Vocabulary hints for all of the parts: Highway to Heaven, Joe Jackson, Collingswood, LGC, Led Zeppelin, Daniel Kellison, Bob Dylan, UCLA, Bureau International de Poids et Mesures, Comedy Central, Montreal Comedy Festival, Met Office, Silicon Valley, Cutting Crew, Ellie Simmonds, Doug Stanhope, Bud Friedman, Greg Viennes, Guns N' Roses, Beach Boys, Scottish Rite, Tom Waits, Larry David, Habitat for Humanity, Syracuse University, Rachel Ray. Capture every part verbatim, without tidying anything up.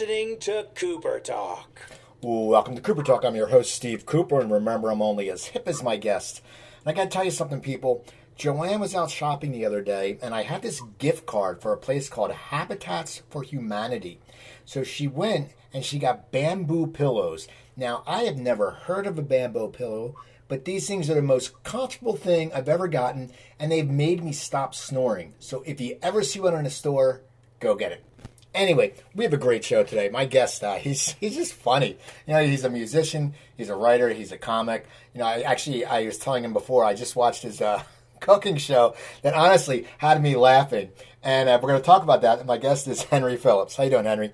listening to Cooper Talk. Welcome to Cooper Talk. I'm your host, Steve Cooper, and remember, I'm only as hip as my guest. And I gotta tell you something, people. Joanne was out shopping the other day, and I had this gift card for a place called Habitat for Humanity. So she went, and she got bamboo pillows. Now, I have never heard of a bamboo pillow, but these things are the most comfortable thing I've ever gotten, and they've made me stop snoring. So if you ever see one in a store, go get it. Anyway, we have a great show today. My guest, uh, he's he's just funny. You know, he's a musician, he's a writer, he's a comic. You know, I actually, I was telling him before, I just watched his uh, cooking show that honestly had me laughing. And uh, we're going to talk about that. And my guest is Henry Phillips. How you doing, Henry?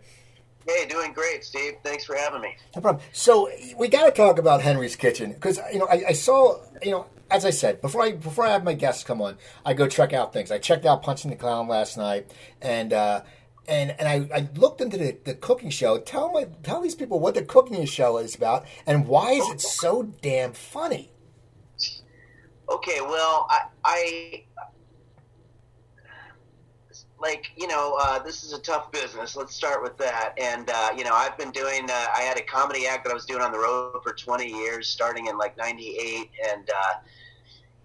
Hey, doing great, Steve. Thanks for having me. No problem. So we got to talk about Henry's Kitchen because, you know, I, I saw, you know, as I said, before I before I have my guests come on, I go check out things. I checked out Punching the Clown last night, and uh, and and I, I looked into the, the cooking show. Tell my tell these people what the cooking show is about and why is it so damn funny? Okay, well, I, I like, you know, uh, this is a tough business. Let's start with that. And, uh, you know, I've been doing, uh, I had a comedy act that I was doing on the road for twenty years, starting in like ninety-eight. And uh,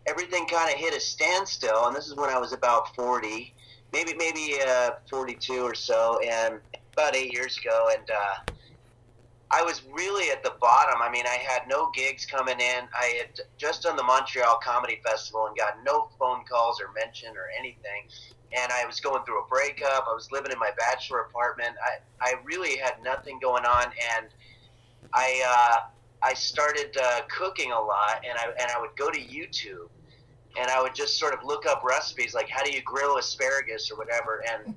everything kind of hit a standstill. And this is when I was about forty, maybe maybe uh, forty-two or so, and about eight years ago. And uh, I was really at the bottom. I mean, I had no gigs coming in. I had just done the Montreal Comedy Festival and got no phone calls or mention or anything. And I was going through a breakup. I was living in my bachelor apartment. I, I really had nothing going on, and I uh, I started uh, cooking a lot, and I and I would go to YouTube, and I would just sort of look up recipes like how do you grill asparagus or whatever. And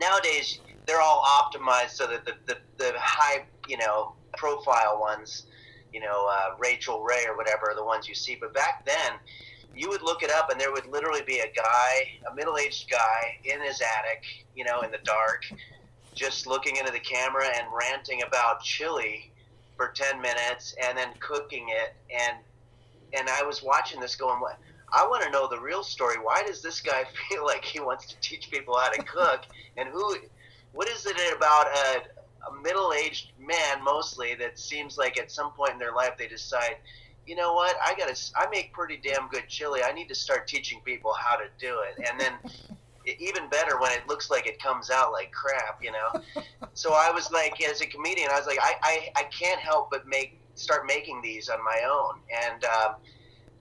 nowadays they're all optimized so that the the, the high you know profile ones, you know uh, Rachel Ray or whatever, are the ones you see. But back then, you would look it up, and there would literally be a guy, a middle-aged guy, in his attic, you know, in the dark, just looking into the camera and ranting about chili for ten minutes and then cooking it. And and I was watching this going, I want to know the real story. Why does this guy feel like he wants to teach people how to cook? And who? What is it about a, a middle-aged man, mostly, that seems like at some point in their life they decide, you know what, I gotta, I make pretty damn good chili. I need to start teaching people how to do it. And then even better when it looks like it comes out like crap, you know? So I was like, as a comedian, I was like, I, I, I can't help but make, start making these on my own. And um,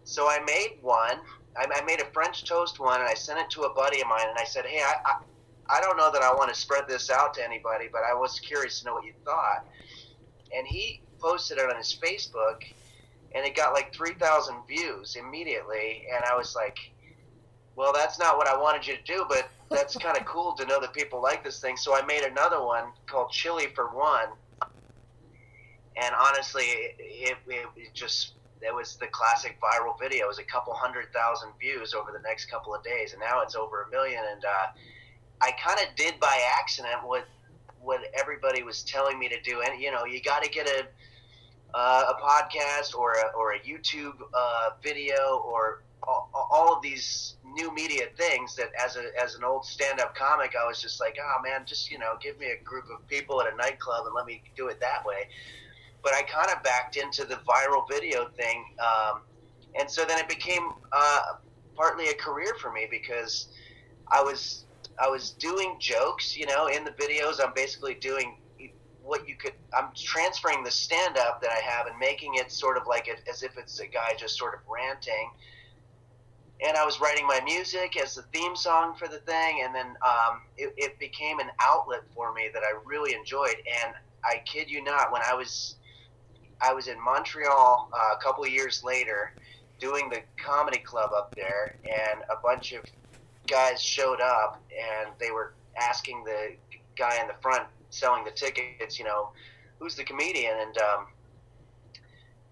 so I made one. I, I made a French toast one, and I sent it to a buddy of mine, and I said, hey, I, I, I don't know that I want to spread this out to anybody, but I was curious to know what you thought. And he posted it on his Facebook, and it got like three thousand views immediately. And I was like, well, that's not what I wanted you to do, but that's kind of cool to know that people like this thing. So I made another one called Chili for One. And honestly, it, it, it just, it was the classic viral video. It was a couple hundred thousand views over the next couple of days. And now it's over a million. And uh, I kind of did by accident what, what everybody was telling me to do. And, you know, you got to get a... Uh, a podcast or a, or a YouTube uh, video or all, all of these new media things that as a as an old stand-up comic, I was just like, oh, man, just, you know, give me a group of people at a nightclub and let me do it that way. But I kind of backed into the viral video thing. Um, and so then it became uh, partly a career for me because I was I was doing jokes, you know, in the videos. I'm basically doing what you could, I'm transferring the stand-up that I have and making it sort of like a, as if it's a guy just sort of ranting. And I was writing my music as the theme song for the thing, and then um, it, it became an outlet for me that I really enjoyed. And I kid you not, when I was I was in Montreal uh, a couple of years later doing the comedy club up there, and a bunch of guys showed up, and they were asking the guy in the front selling the tickets, you know, who's the comedian? And um,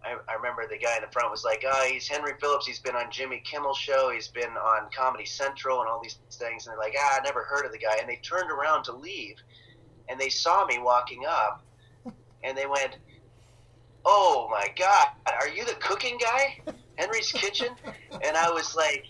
I, I remember the guy in the front was like, oh, he's Henry Phillips. He's been on Jimmy Kimmel show. He's been on Comedy Central and all these things. And they're like, ah, I never heard of the guy. And they turned around to leave, and they saw me walking up, and they went, oh, my God, are you the cooking guy? Henry's Kitchen? And I was like,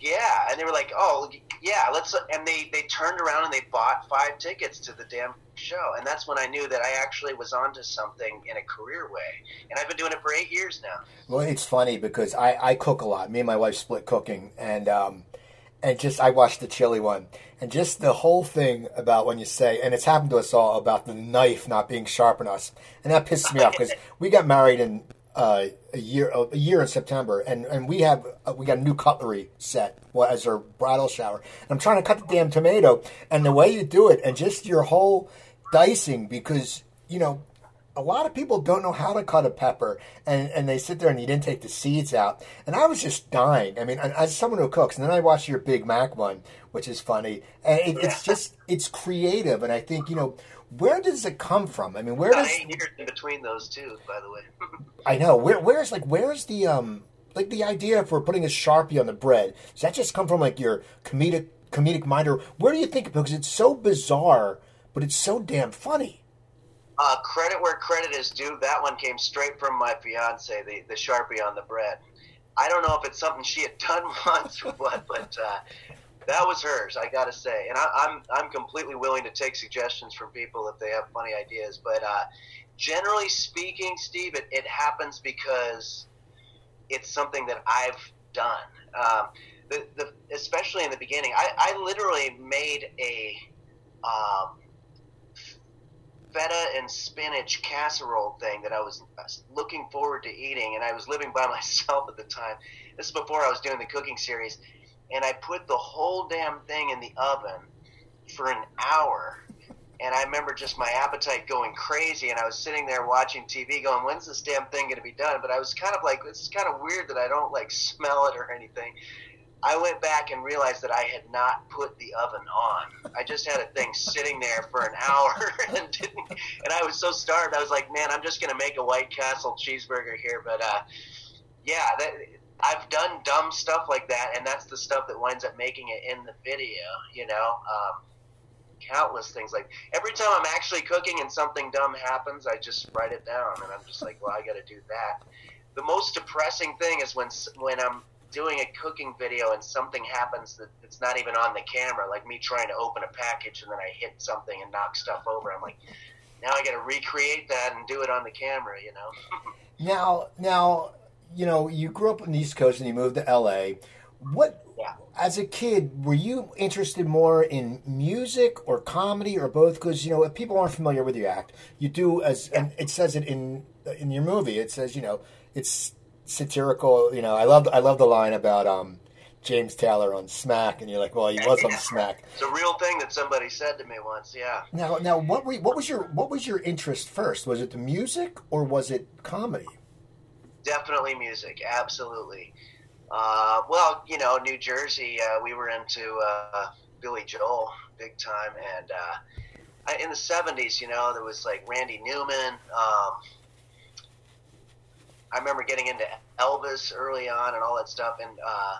yeah. And they were like, oh, yeah, let's, and they, they turned around and they bought five tickets to the damn show. And that's when I knew that I actually was onto something in a career way. And I've been doing it for eight years now. Well, it's funny because I, I cook a lot. Me and my wife split cooking. And um, and just I watched the chili one. And just the whole thing about when you say, and it's happened to us all, about the knife not being sharp on us. And that pisses me off because we got married in uh, a year a year in September. And, and we have uh, we got a new cutlery set as our bridal shower. And I'm trying to cut the damn tomato. And the way you do it and just your whole dicing, because, you know, a lot of people don't know how to cut a pepper, and, and they sit there and you didn't take the seeds out. And I was just dying. I mean, as someone who cooks, and then I watched your Big Mac one, which is funny. And it, it's just, it's creative. And I think, you know, where does it come from? I mean, where does... Eight years in between those two, by the way. I know. Where, where's, like, where's the, um, like, the idea for putting a Sharpie on the bread? Does that just come from, like, your comedic, comedic mind? Or where do you think, because it's so bizarre, but it's so damn funny. Uh, credit where credit is due. That one came straight from my fiance, the, the Sharpie on the bread. I don't know if it's something she had done once or what, but uh, that was hers, I gotta say. And I, I'm I'm completely willing to take suggestions from people if they have funny ideas. But uh, generally speaking, Steve, it, it happens because it's something that I've done. Um, the, the especially in the beginning, I, I literally made a. Um, feta and spinach casserole thing that I was looking forward to eating, and I was living by myself at the time. This is before I was doing the cooking series, and I put the whole damn thing in the oven for an hour, and I remember just my appetite going crazy, and I was sitting there watching T V going, when's this damn thing going to be done? But I was kind of like, this is kind of weird that I don't like smell it or anything. I went back and realized that I had not put the oven on. I just had a thing sitting there for an hour and didn't. And I was so starved. I was like, man, I'm just going to make a White Castle cheeseburger here. But uh, yeah, that, I've done dumb stuff like that, and that's the stuff that winds up making it in the video. You know, um, countless things. Like every time I'm actually cooking and something dumb happens, I just write it down, and I'm just like, well, I got to do that. The most depressing thing is when when I'm doing a cooking video and something happens that it's not even on the camera, like me trying to open a package and then I hit something and knock stuff over. I'm like, now I got to recreate that and do it on the camera, you know? now, now, you know, you grew up on the East Coast and you moved to L A. What, yeah. As a kid, were you interested more in music or comedy or both? Because, you know, if people aren't familiar with your act, you do, as yeah. and it says it in in your movie, it says, you know, it's satirical, you know. I love I love the line about um, James Taylor on Smack, and you're like, well, he was on Smack. It's a real thing that somebody said to me once. Yeah. Now, now, what were you, what was your what was your interest first? Was it the music or was it comedy? Definitely music, absolutely. Uh, well, you know, New Jersey, uh, we were into uh, Billy Joel big time, and uh, I, in the seventies, you know, there was like Randy Newman. Um, I remember getting into Elvis early on and all that stuff, and uh,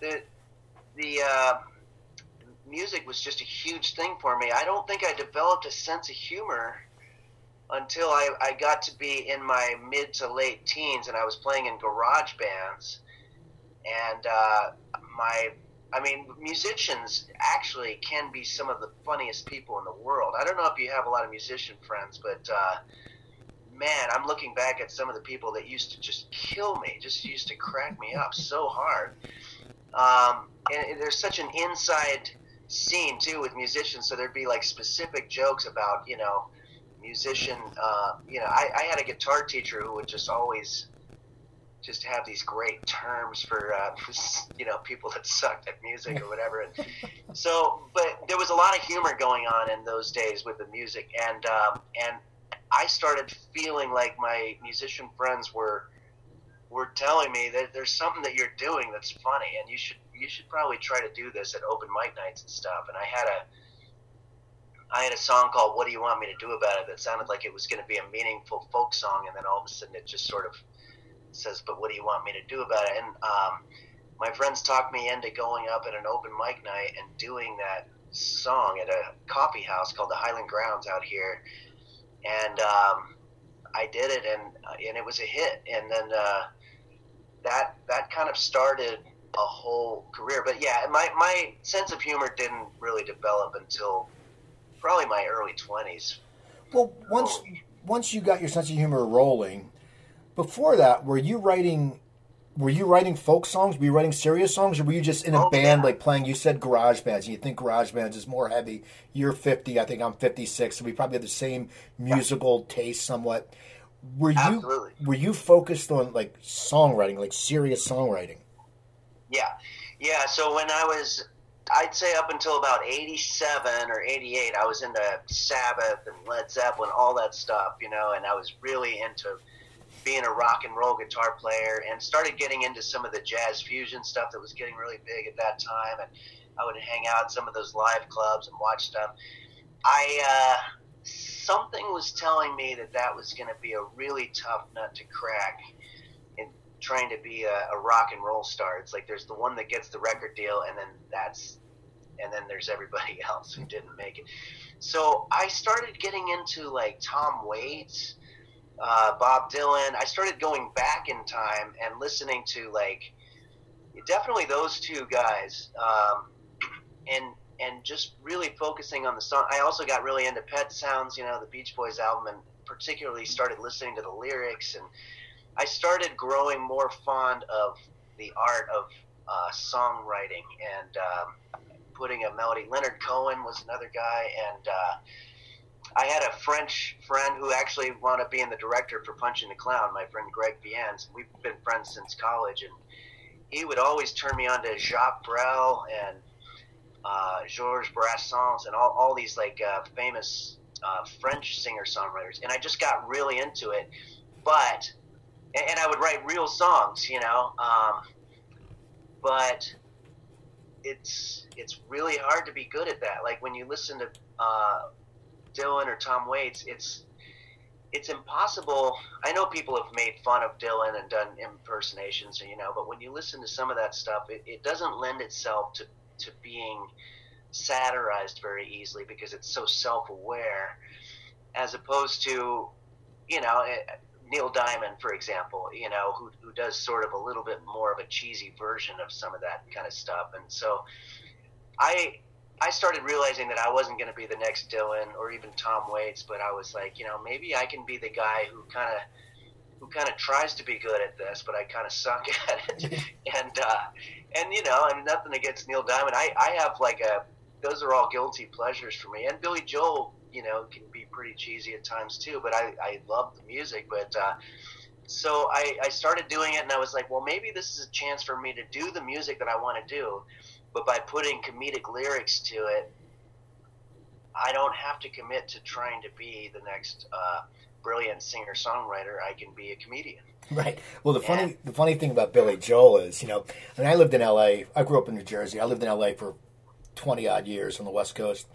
the the uh, music was just a huge thing for me. I don't think I developed a sense of humor until I, I got to be in my mid to late teens, and I was playing in garage bands. And uh, my, I mean, musicians actually can be some of the funniest people in the world. I don't know if you have a lot of musician friends, but... Uh, Man, I'm looking back at some of the people that used to just kill me, just used to crack me up so hard. Um, and there's such an inside scene, too, with musicians, so there'd be, like, specific jokes about, you know, musician, uh, you know, I, I had a guitar teacher who would just always just have these great terms for, uh, you know, people that sucked at music or whatever. And so, but there was a lot of humor going on in those days with the music, and, um, and, I started feeling like my musician friends were were telling me that there's something that you're doing that's funny, and you should you should probably try to do this at open mic nights and stuff. And I had a I had a song called "What Do You Want Me to Do About It" that sounded like it was going to be a meaningful folk song, and then all of a sudden it just sort of says, "But what do you want me to do about it?" And um, my friends talked me into going up at an open mic night and doing that song at a coffee house called the Highland Grounds out here. And um, I did it, and and it was a hit. And then uh, that that kind of started a whole career. But yeah, my, my sense of humor didn't really develop until probably my early twenties. Well, once once you got your sense of humor rolling, before that, were you writing? Were you writing folk songs? Were you writing serious songs, or were you just in a oh, band, yeah. like playing? You said garage bands. You think garage bands is more heavy. You're fifty. I think I'm fifty-six. So we probably have the same musical yeah. taste, somewhat. Were Absolutely. you were you focused on like songwriting, like serious songwriting? Yeah, yeah. So when I was, I'd say up until about eighty-seven or eighty-eight, I was into Sabbath and Led Zeppelin, all that stuff, you know. And I was really into being a rock and roll guitar player, and started getting into some of the jazz fusion stuff that was getting really big at that time. And I would hang out at some of those live clubs and watch stuff. I uh, something was telling me that that was going to be a really tough nut to crack in trying to be a, a rock and roll star. It's like there's the one that gets the record deal, and then that's and then there's everybody else who didn't make it. So I started getting into like Tom Waits, Uh, Bob Dylan. I started going back in time and listening to like definitely those two guys, um, and and just really focusing on the song. I also got really into Pet Sounds, you know, the Beach Boys album, and particularly started listening to the lyrics. And I started growing more fond of the art of uh, songwriting and um, putting a melody. Leonard Cohen was another guy, and uh, I had a French friend who actually wound up being the director for Punching the Clown, my friend Greg Viennes. We've been friends since college, and he would always turn me on to Jacques Brel and uh, Georges Brassens and all, all these like uh, famous uh, French singer-songwriters. And I just got really into it. But and, and I would write real songs, you know. Um, but it's it's really hard to be good at that. Like when you listen to Uh, Dylan or Tom Waits, it's it's impossible. I know people have made fun of Dylan and done impersonations, you know, but when you listen to some of that stuff, it, it doesn't lend itself to, to being satirized very easily because it's so self-aware, as opposed to, you know, Neil Diamond, for example, you know, who who does sort of a little bit more of a cheesy version of some of that kind of stuff. And so I... I started realizing that I wasn't going to be the next Dylan or even Tom Waits, but I was like, you know, maybe I can be the guy who kind of who kind of tries to be good at this, but I kind of suck at it. and uh, and you know, and nothing against Neil Diamond. I, I have like a those are all guilty pleasures for me. And Billy Joel, you know, can be pretty cheesy at times too. But I, I love the music. But uh, so I, I started doing it, and I was like, well, maybe this is a chance for me to do the music that I want to do. But by putting comedic lyrics to it, I don't have to commit to trying to be the next uh, brilliant singer-songwriter. I can be a comedian. Right. Well, the and, funny the funny thing about Billy Joel is, you know, and I lived in L A. I grew up in New Jersey. I lived in L A for twenty-odd years on the West Coast.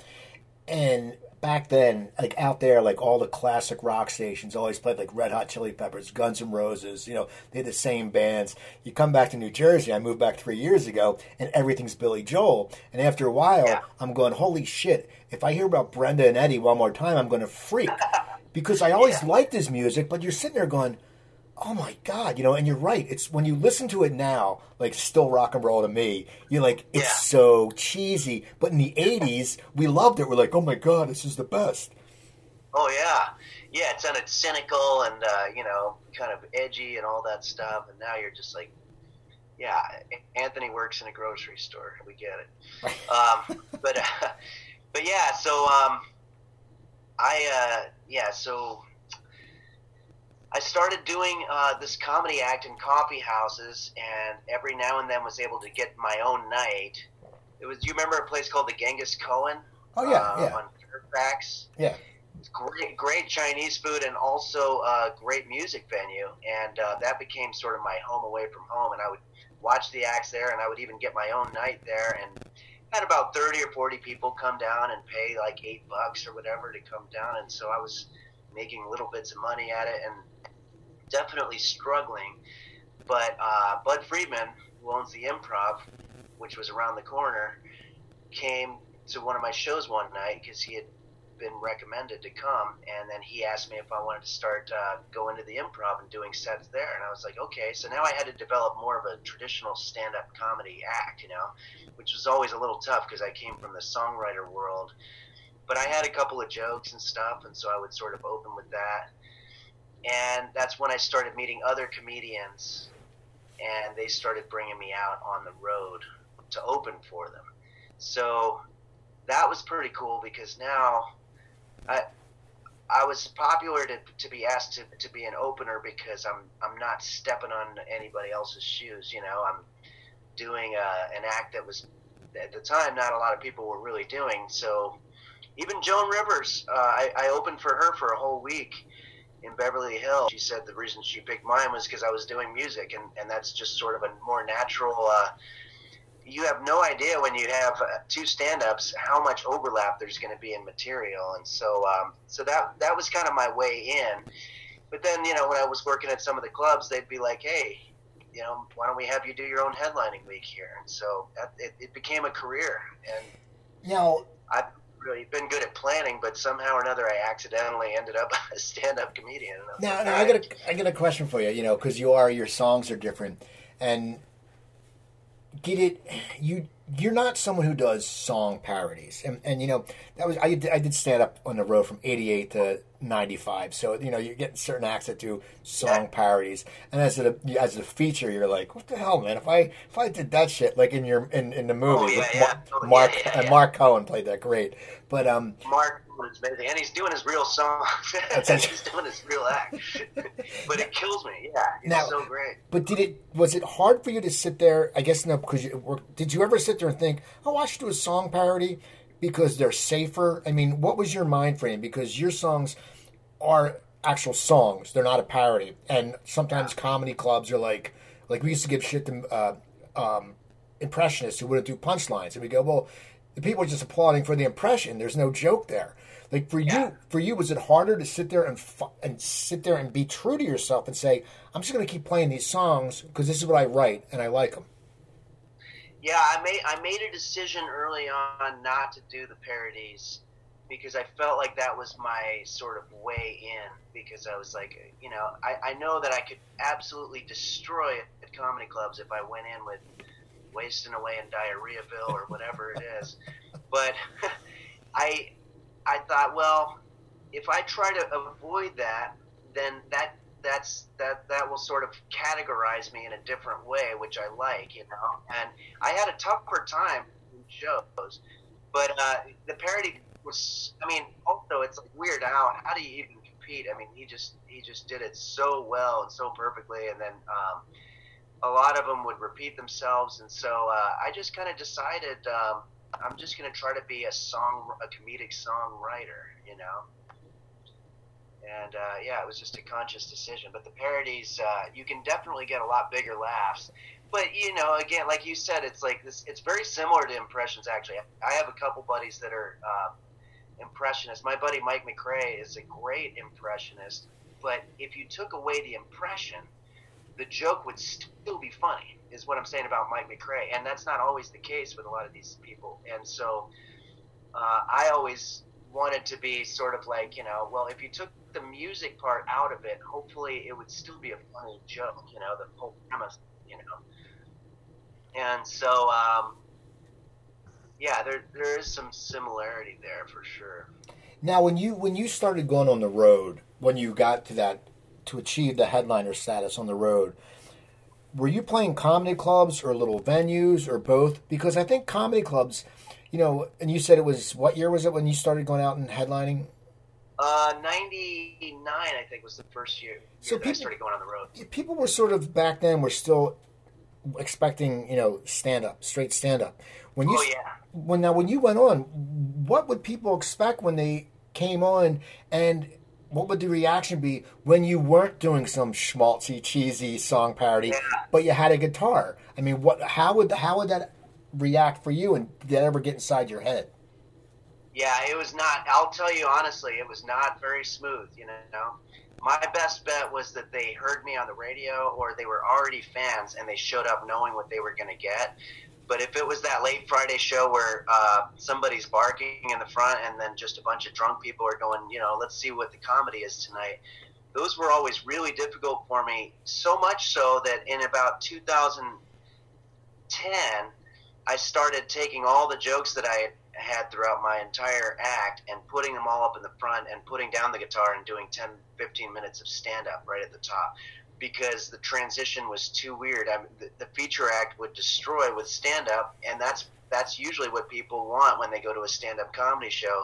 And back then, like out there, like all the classic rock stations always played like Red Hot Chili Peppers, Guns N' Roses, you know, they had the same bands. You come back to New Jersey, I moved back three years ago, and everything's Billy Joel. And after a while, yeah. I'm going, holy shit, if I hear about Brenda and Eddie one more time, I'm going to freak. Because I always yeah. liked his music, but you're sitting there going, oh my God, you know, and you're right. It's when you listen to it now, like still rock and roll to me, you're like, it's yeah. so cheesy. But in the eighties, we loved it. We're like, oh my God, this is the best. Oh yeah. Yeah, it sounded cynical and, uh, you know, kind of edgy and all that stuff. And now you're just like, yeah, Anthony works in a grocery store. We get it. um, but, uh, but yeah, so um, I, uh, yeah, so... I started doing uh, this comedy act in coffee houses, and every now and then was able to get my own night. It was, do you remember a place called the Genghis Cohen? Oh, yeah, uh, yeah. On Fairfax? Yeah. Great, great Chinese food and also a great music venue, and uh, that became sort of my home away from home, and I would watch the acts there, and I would even get my own night there, and had about thirty or forty people come down and pay like eight bucks or whatever to come down, and so I was making little bits of money at it, and definitely struggling, but uh, Bud Friedman, who owns The Improv, which was around the corner, came to one of my shows one night because he had been recommended to come, and then he asked me if I wanted to start uh, going to The Improv and doing sets there, and I was like, okay, so now I had to develop more of a traditional stand-up comedy act, you know, which was always a little tough because I came from the songwriter world, but I had a couple of jokes and stuff, and so I would sort of open with that. And that's when I started meeting other comedians, and they started bringing me out on the road to open for them. So that was pretty cool, because now I I was popular to, to be asked to, to be an opener, because I'm I'm not stepping on anybody else's shoes, you know. I'm doing a, an act that was at the time not a lot of people were really doing. So even Joan Rivers, uh, I, I opened for her for a whole week in Beverly Hills. She said the reason she picked mine was because I was doing music, and, and that's just sort of a more natural. Uh, you have no idea when you have uh, two stand-ups how much overlap there's going to be in material, and so um, so that that was kind of my way in. But then, you know, when I was working at some of the clubs, they'd be like, hey, you know, why don't we have you do your own headlining week here? And so that, it, it became a career, and now I've really been good at planning, but somehow or another I accidentally ended up a stand-up comedian. Now, like, now I got a, I got a question for you, you know, because you are, your songs are different, and get it, you you're not someone who does song parodies, and, and you know, that was I did, I did stand up on the road from eighty-eight to ninety-five, so you know, you're getting certain acts that do song yeah. parodies, and as a as a feature, you're like, what the hell, man, if I if I did that shit like in your in, in the movie, oh, yeah, with yeah. Mark oh, Mark, yeah, yeah, yeah. Uh, Mark Cohen played that great, but um Mark was amazing, and he's doing his real song, he's doing his real act, but it kills me, yeah, it's now, so great. But did it was it hard for you to sit there? I guess no, because you were, did you ever sit there and think, oh, I should do a song parody because they're safer? I mean, what was your mind frame? Because your songs are actual songs, they're not a parody. And sometimes comedy clubs are like, like we used to give shit to uh, um, impressionists who wouldn't do punchlines. And we go, well, the people are just applauding for the impression. There's no joke there. Like for yeah. you, for you, was it harder to sit there and fu- and sit there and be true to yourself and say, I'm just going to keep playing these songs because this is what I write and I like them? Yeah, I made I made a decision early on not to do the parodies because I felt like that was my sort of way in, because I was like, you know, I, I know that I could absolutely destroy it at comedy clubs if I went in with Wasting Away in Diarrheaville or whatever it is. But I I thought, well, if I try to avoid that, then that that's that that will sort of categorize me in a different way, which I like, you know. And I had a tougher time in shows, but uh, the parody was, I mean, also it's like Weird Al. How do you even compete? I mean, he just he just did it so well and so perfectly, and then um, a lot of them would repeat themselves, and so uh, I just kind of decided um, I'm just going to try to be a song, a comedic songwriter, you know. And, uh, yeah, it was just a conscious decision. But the parodies, uh, you can definitely get a lot bigger laughs. But, you know, again, like you said, it's like this. It's very similar to impressions, actually. I have a couple buddies that are uh, impressionists. My buddy Mike McRae is a great impressionist. But if you took away the impression, the joke would still be funny, is what I'm saying about Mike McRae. And that's not always the case with a lot of these people. And so uh, I always wanted to be sort of like, you know, well, if you took the music part out of it, hopefully it would still be a funny joke, you know, the whole premise, you know. And so, um, yeah, there there is some similarity there for sure. Now, when you when you started going on the road, when you got to that, to achieve the headliner status on the road, were you playing comedy clubs or little venues or both? Because I think comedy clubs, you know, and you said it was, what year was it when you started going out and headlining? Uh, ninety-nine, I think, was the first year, year so that people, I started going on the road. People were sort of, back then, were still expecting, you know, stand-up, straight stand-up. When you, oh, yeah. When, now, when you went on, what would people expect when they came on, and what would the reaction be when you weren't doing some schmaltzy, cheesy song parody, yeah. but you had a guitar? I mean, what? How would how would that react for you, and did that ever get inside your head? Yeah, it was not, I'll tell you honestly, it was not very smooth, you know. My best bet was that they heard me on the radio, or they were already fans and they showed up knowing what they were going to get. But if it was that late Friday show where uh, somebody's barking in the front and then just a bunch of drunk people are going, you know, let's see what the comedy is tonight, those were always really difficult for me, so much so that in about two thousand ten, I started taking all the jokes that I had had throughout my entire act, and putting them all up in the front and putting down the guitar and doing ten, fifteen minutes of stand-up right at the top, because the transition was too weird. I mean, the, the feature act would destroy with stand-up, and that's that's usually what people want when they go to a stand-up comedy show.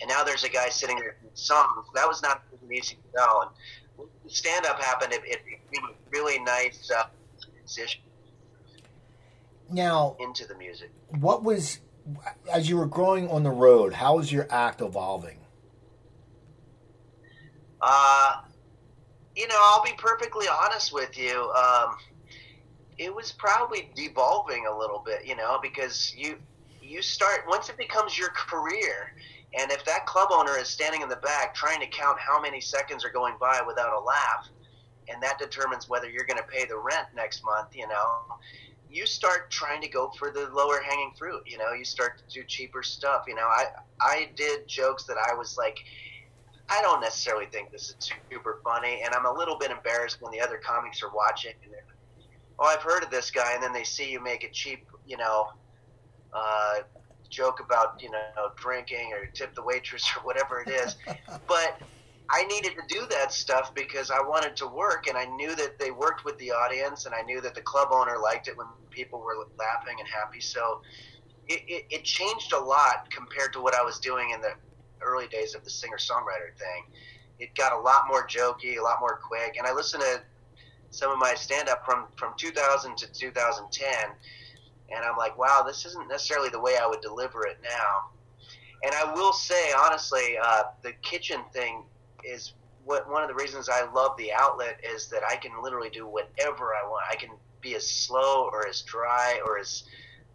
And now there's a guy sitting there in songs. That was not easy at all. And when stand-up happened, it, it became a really nice uh, transition now into the music. What was, as you were growing on the road, how was your act evolving? Uh, you know, I'll be perfectly honest with you. Um, it was probably devolving a little bit, you know, because you you start, once it becomes your career, and if that club owner is standing in the back trying to count how many seconds are going by without a laugh, and that determines whether you're going to pay the rent next month, you know, you start trying to go for the lower hanging fruit. You know, you start to do cheaper stuff. You know, I, I did jokes that I was like, I don't necessarily think this is super funny. And I'm a little bit embarrassed when the other comics are watching and they're like, oh, I've heard of this guy. And then they see you make a cheap, you know, uh, joke about, you know, drinking or tip the waitress or whatever it is. But I needed to do that stuff because I wanted to work, and I knew that they worked with the audience, and I knew that the club owner liked it when people were laughing and happy. So it, it, it changed a lot compared to what I was doing in the early days of the singer-songwriter thing. It got a lot more jokey, a lot more quick. And I listened to some of my stand-up from, from two thousand to two thousand ten, and I'm like, wow, this isn't necessarily the way I would deliver it now. And I will say, honestly, uh, the kitchen thing is what one of the reasons I love the outlet is that I can literally do whatever I want. I can be as slow or as dry or as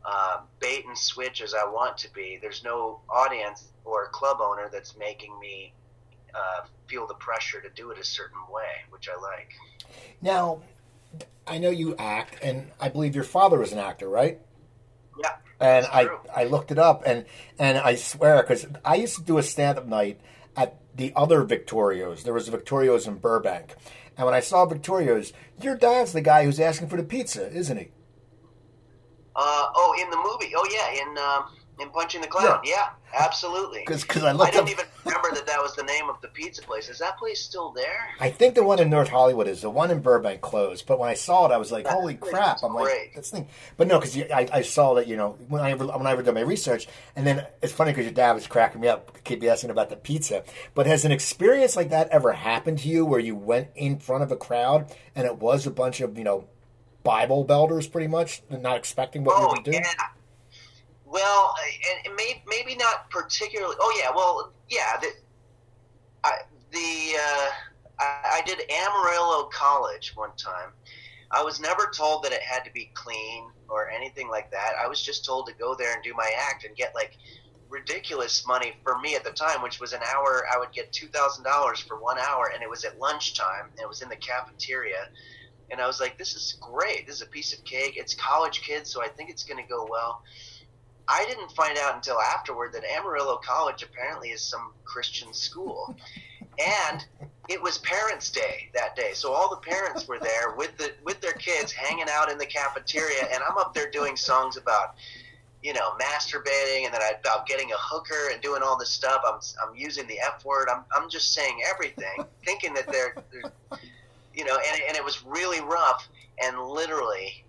uh, bait and switch as I want to be. There's no audience or club owner that's making me uh, feel the pressure to do it a certain way, which I like. Now, I know you act, and I believe your father was an actor, right? Yeah. And I, I looked it up, and, and I swear, because I used to do a stand-up night at the other Victorios. There was a Victorios in Burbank. And when I saw Victorios, your dad's the guy who's asking for the pizza, isn't he? Uh, oh, in the movie. Oh, yeah, in um, in Punching the Clown. Yeah, yeah, absolutely. Because I looked I didn't up... even remember that that was the name of the pizza place. Is that place still there? I think the one in North Hollywood is. The one in Burbank closed. But when I saw it, I was like, holy crap. I'm great. Like, that's thing. But no, because I, I saw that, you know, when I, ever, when I ever did my research, and then it's funny because your dad was cracking me up, keep asking about the pizza. But has an experience like that ever happened to you where you went in front of a crowd and it was a bunch of, you know, Bible belters pretty much and not expecting what oh, you were doing? Yeah. Well, and may, maybe not particularly. Oh yeah, well yeah. The I, the uh, I, I did Amarillo College one time. I was never told that it had to be clean or anything like that. I was just told to go there and do my act and get like ridiculous money for me at the time, which was an hour. I would get two thousand dollars for one hour, and it was at lunchtime. And it was in the cafeteria, and I was like, "This is great. This is a piece of cake. It's college kids, so I think it's going to go well." I didn't find out until afterward that Amarillo College apparently is some Christian school. And it was Parents' Day that day. So all the parents were there with the with their kids hanging out in the cafeteria, and I'm up there doing songs about, you know, masturbating and then I, about getting a hooker and doing all this stuff. I'm I'm using the F word. I'm I'm just saying everything, thinking that they're, they're you know, and and it was really rough, and literally,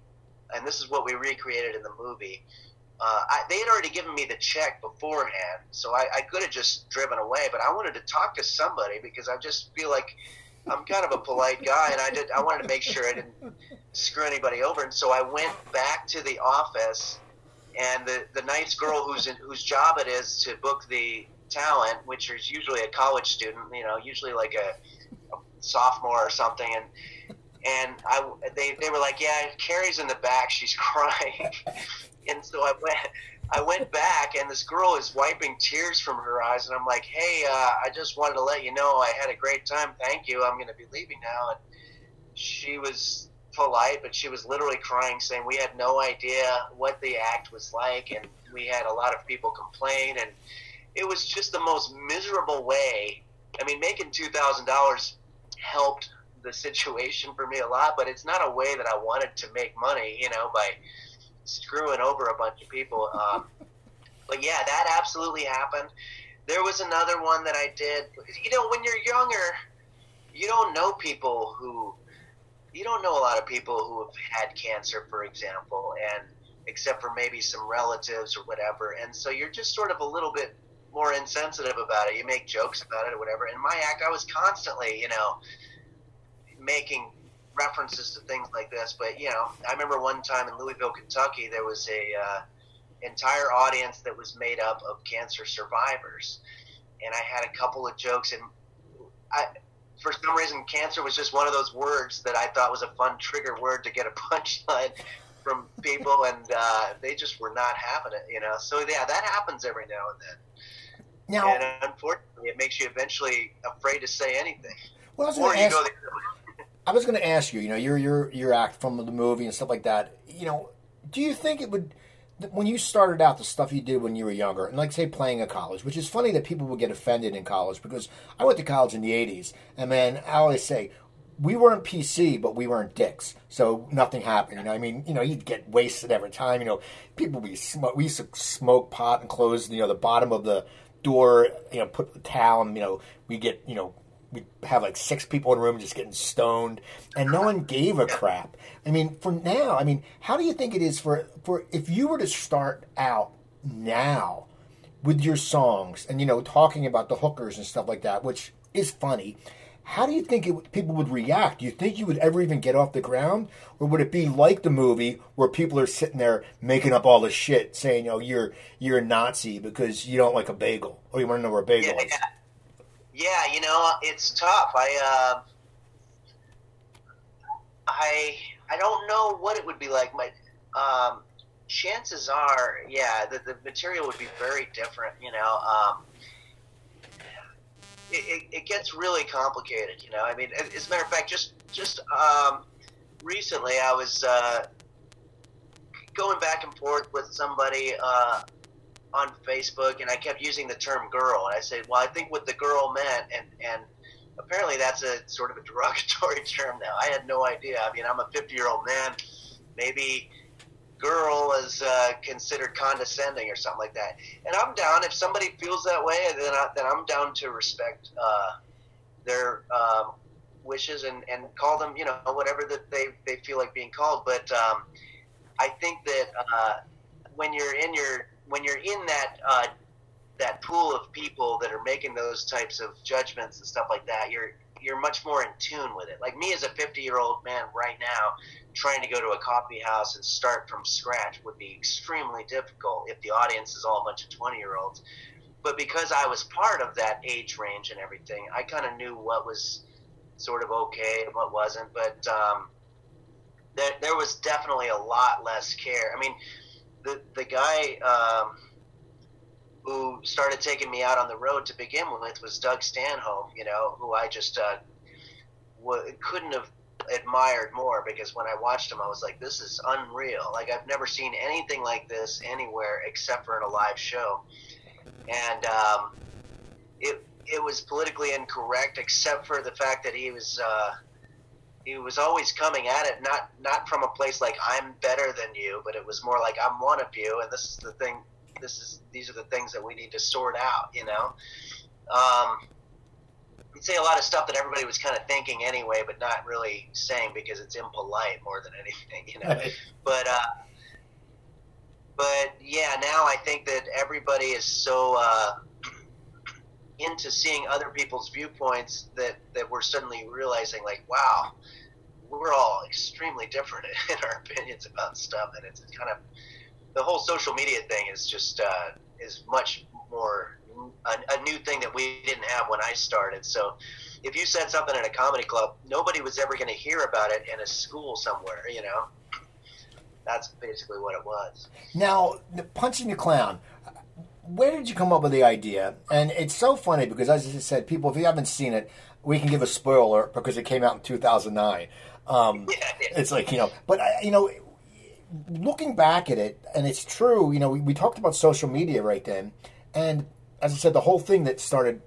and this is what we recreated in the movie. Uh, I, they had already given me the check beforehand, so I, I could have just driven away. But I wanted to talk to somebody because I just feel like I'm kind of a polite guy, and I did. I wanted to make sure I didn't screw anybody over. And so I went back to the office, and the, the nice girl whose whose job it is to book the talent, which is usually a college student, you know, usually like a, a sophomore or something, and and I they they were like, yeah, Carrie's in the back, she's crying. And so I went, I went back, and this girl is wiping tears from her eyes, and I'm like, "Hey, uh, I just wanted to let you know I had a great time. Thank you. I'm going to be leaving now." And she was polite, but she was literally crying, saying we had no idea what the act was like, and we had a lot of people complain, and it was just the most miserable way. I mean, making two thousand dollars helped the situation for me a lot, but it's not a way that I wanted to make money, you know, by screwing over a bunch of people. Um, But yeah, that absolutely happened. There was another one that I did. You know, when you're younger, you don't know people who, you don't know a lot of people who have had cancer, for example, and except for maybe some relatives or whatever. And so you're just sort of a little bit more insensitive about it. You make jokes about it or whatever. In my act, I was constantly, you know, making references to things like this. But, you know, I remember one time in Louisville, Kentucky, there was a uh, entire audience that was made up of cancer survivors. And I had a couple of jokes, and I, for some reason, cancer was just one of those words that I thought was a fun trigger word to get a punchline from people, and uh, they just were not having it, you know. So, yeah, that happens every now and then. Now, and unfortunately, it makes you eventually afraid to say anything. Well, I was going to ask, go I was going to ask you, you know, your your your act from the movie and stuff like that, you know, do you think it would... When you started out, the stuff you did when you were younger, and like say playing a college, which is funny that people would get offended in college, because I went to college in the eighties, and man, I always say, we weren't P C, but we weren't dicks, so nothing happened, you know, I mean, you know, you'd get wasted every time, you know, people would be, sm- we used to smoke pot and close, you know, the bottom of the door, you know, put the towel, and, you know, we get, you know, we have like six people in a room just getting stoned, and no one gave a crap. I mean, for now, I mean, how do you think it is for, for if you were to start out now with your songs and, you know, talking about the hookers and stuff like that, which is funny, how do you think it, people would react? Do you think you would ever even get off the ground? Or would it be like the movie where people are sitting there making up all this shit saying, oh, you're, you're a Nazi because you don't like a bagel, or you want to know where a bagel yeah, is? Yeah. Yeah, you know, it's tough. I, uh, I, I don't know what it would be like. My um, chances are, yeah, that the material would be very different. You know, um, it, it, it gets really complicated. You know, I mean, as a matter of fact, just just um, recently, I was uh, going back and forth with somebody. Uh, on Facebook, and I kept using the term girl, and I said, well, I think what the girl meant, and, and apparently that's a sort of a derogatory term now. I had no idea. I mean, I'm a fifty-year-old man. Maybe girl is uh, considered condescending or something like that. And I'm down, if somebody feels that way, then, I, then I'm down to respect uh, their um, wishes and, and call them, you know, whatever that they, they feel like being called. But um, I think that uh, when you're in your when you're in that uh, that pool of people that are making those types of judgments and stuff like that, you're you're much more in tune with it. Like me as a fifty-year-old man right now, trying to go to a coffee house and start from scratch would be extremely difficult if the audience is all a bunch of twenty-year-olds. But because I was part of that age range and everything, I kind of knew what was sort of okay and what wasn't. But um, there, there was definitely a lot less care. I mean... The, the guy um, who started taking me out on the road to begin with was Doug Stanhope, you know, who I just uh, w- couldn't have admired more, because when I watched him, I was like, this is unreal. Like, I've never seen anything like this anywhere except for in a live show. And um, it it was politically incorrect, except for the fact that he was... Uh, He was always coming at it, not not from a place like I'm better than you, but it was more like I'm one of you, and this is the thing. This is these are the things that we need to sort out, you know. Um, you'd say a lot of stuff that everybody was kind of thinking anyway, but not really saying because it's impolite more than anything, you know. Right. But uh, but yeah, now I think that everybody is so uh, into seeing other people's viewpoints that that we're suddenly realizing, like, wow. We're all extremely different in our opinions about stuff, and it's kind of the whole social media thing is just uh, is much more a, a new thing that we didn't have when I started. So, if you said something at a comedy club, nobody was ever going to hear about it in a school somewhere. You know, that's basically what it was. Now, the Punching the Clown. Where did you come up with the idea? And it's so funny because, as I said, people, if you haven't seen it, we can give a spoiler because it came out in two thousand nine. Um, it's like, you know, but, I, you know, looking back at it, and it's true, you know, we, we talked about social media right then. And as I said, the whole thing that started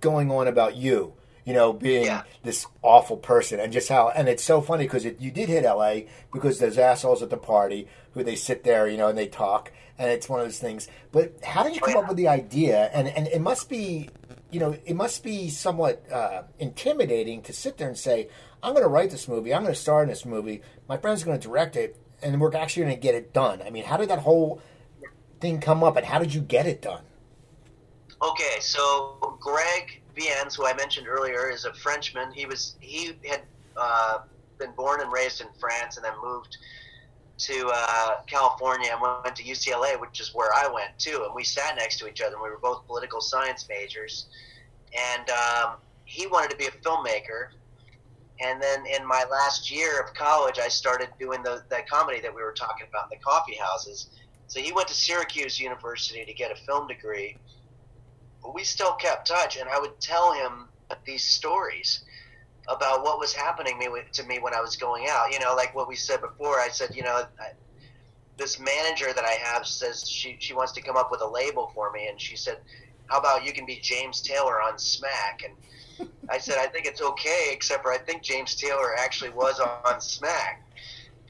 going on about you, you know, being yeah. this awful person, and just how, and it's so funny because you did hit L A because there's assholes at the party who they sit there, you know, and they talk, and it's one of those things. But how did you come yeah. up with the idea? And, and it must be, you know, it must be somewhat uh, intimidating to sit there and say, I'm going to write this movie, I'm going to star in this movie, my friend's going to direct it, and we're actually going to get it done. I mean, how did that whole thing come up, and how did you get it done? Okay, so Greg Viennes, who I mentioned earlier, is a Frenchman. He was he had uh, been born and raised in France, and then moved to uh, California and went to U C L A, which is where I went too. And we sat next to each other, and we were both political science majors. And um, he wanted to be a filmmaker. And then in my last year of college, I started doing the that comedy that we were talking about in the coffee houses. So he went to Syracuse University to get a film degree. But we still kept touch, and I would tell him these stories about what was happening to me when I was going out. You know, like what we said before, I said, you know, I, this manager that I have says she, she wants to come up with a label for me, and she said, how about you can be James Taylor on Smack? And I said, I think it's okay, except for I think James Taylor actually was on Smack,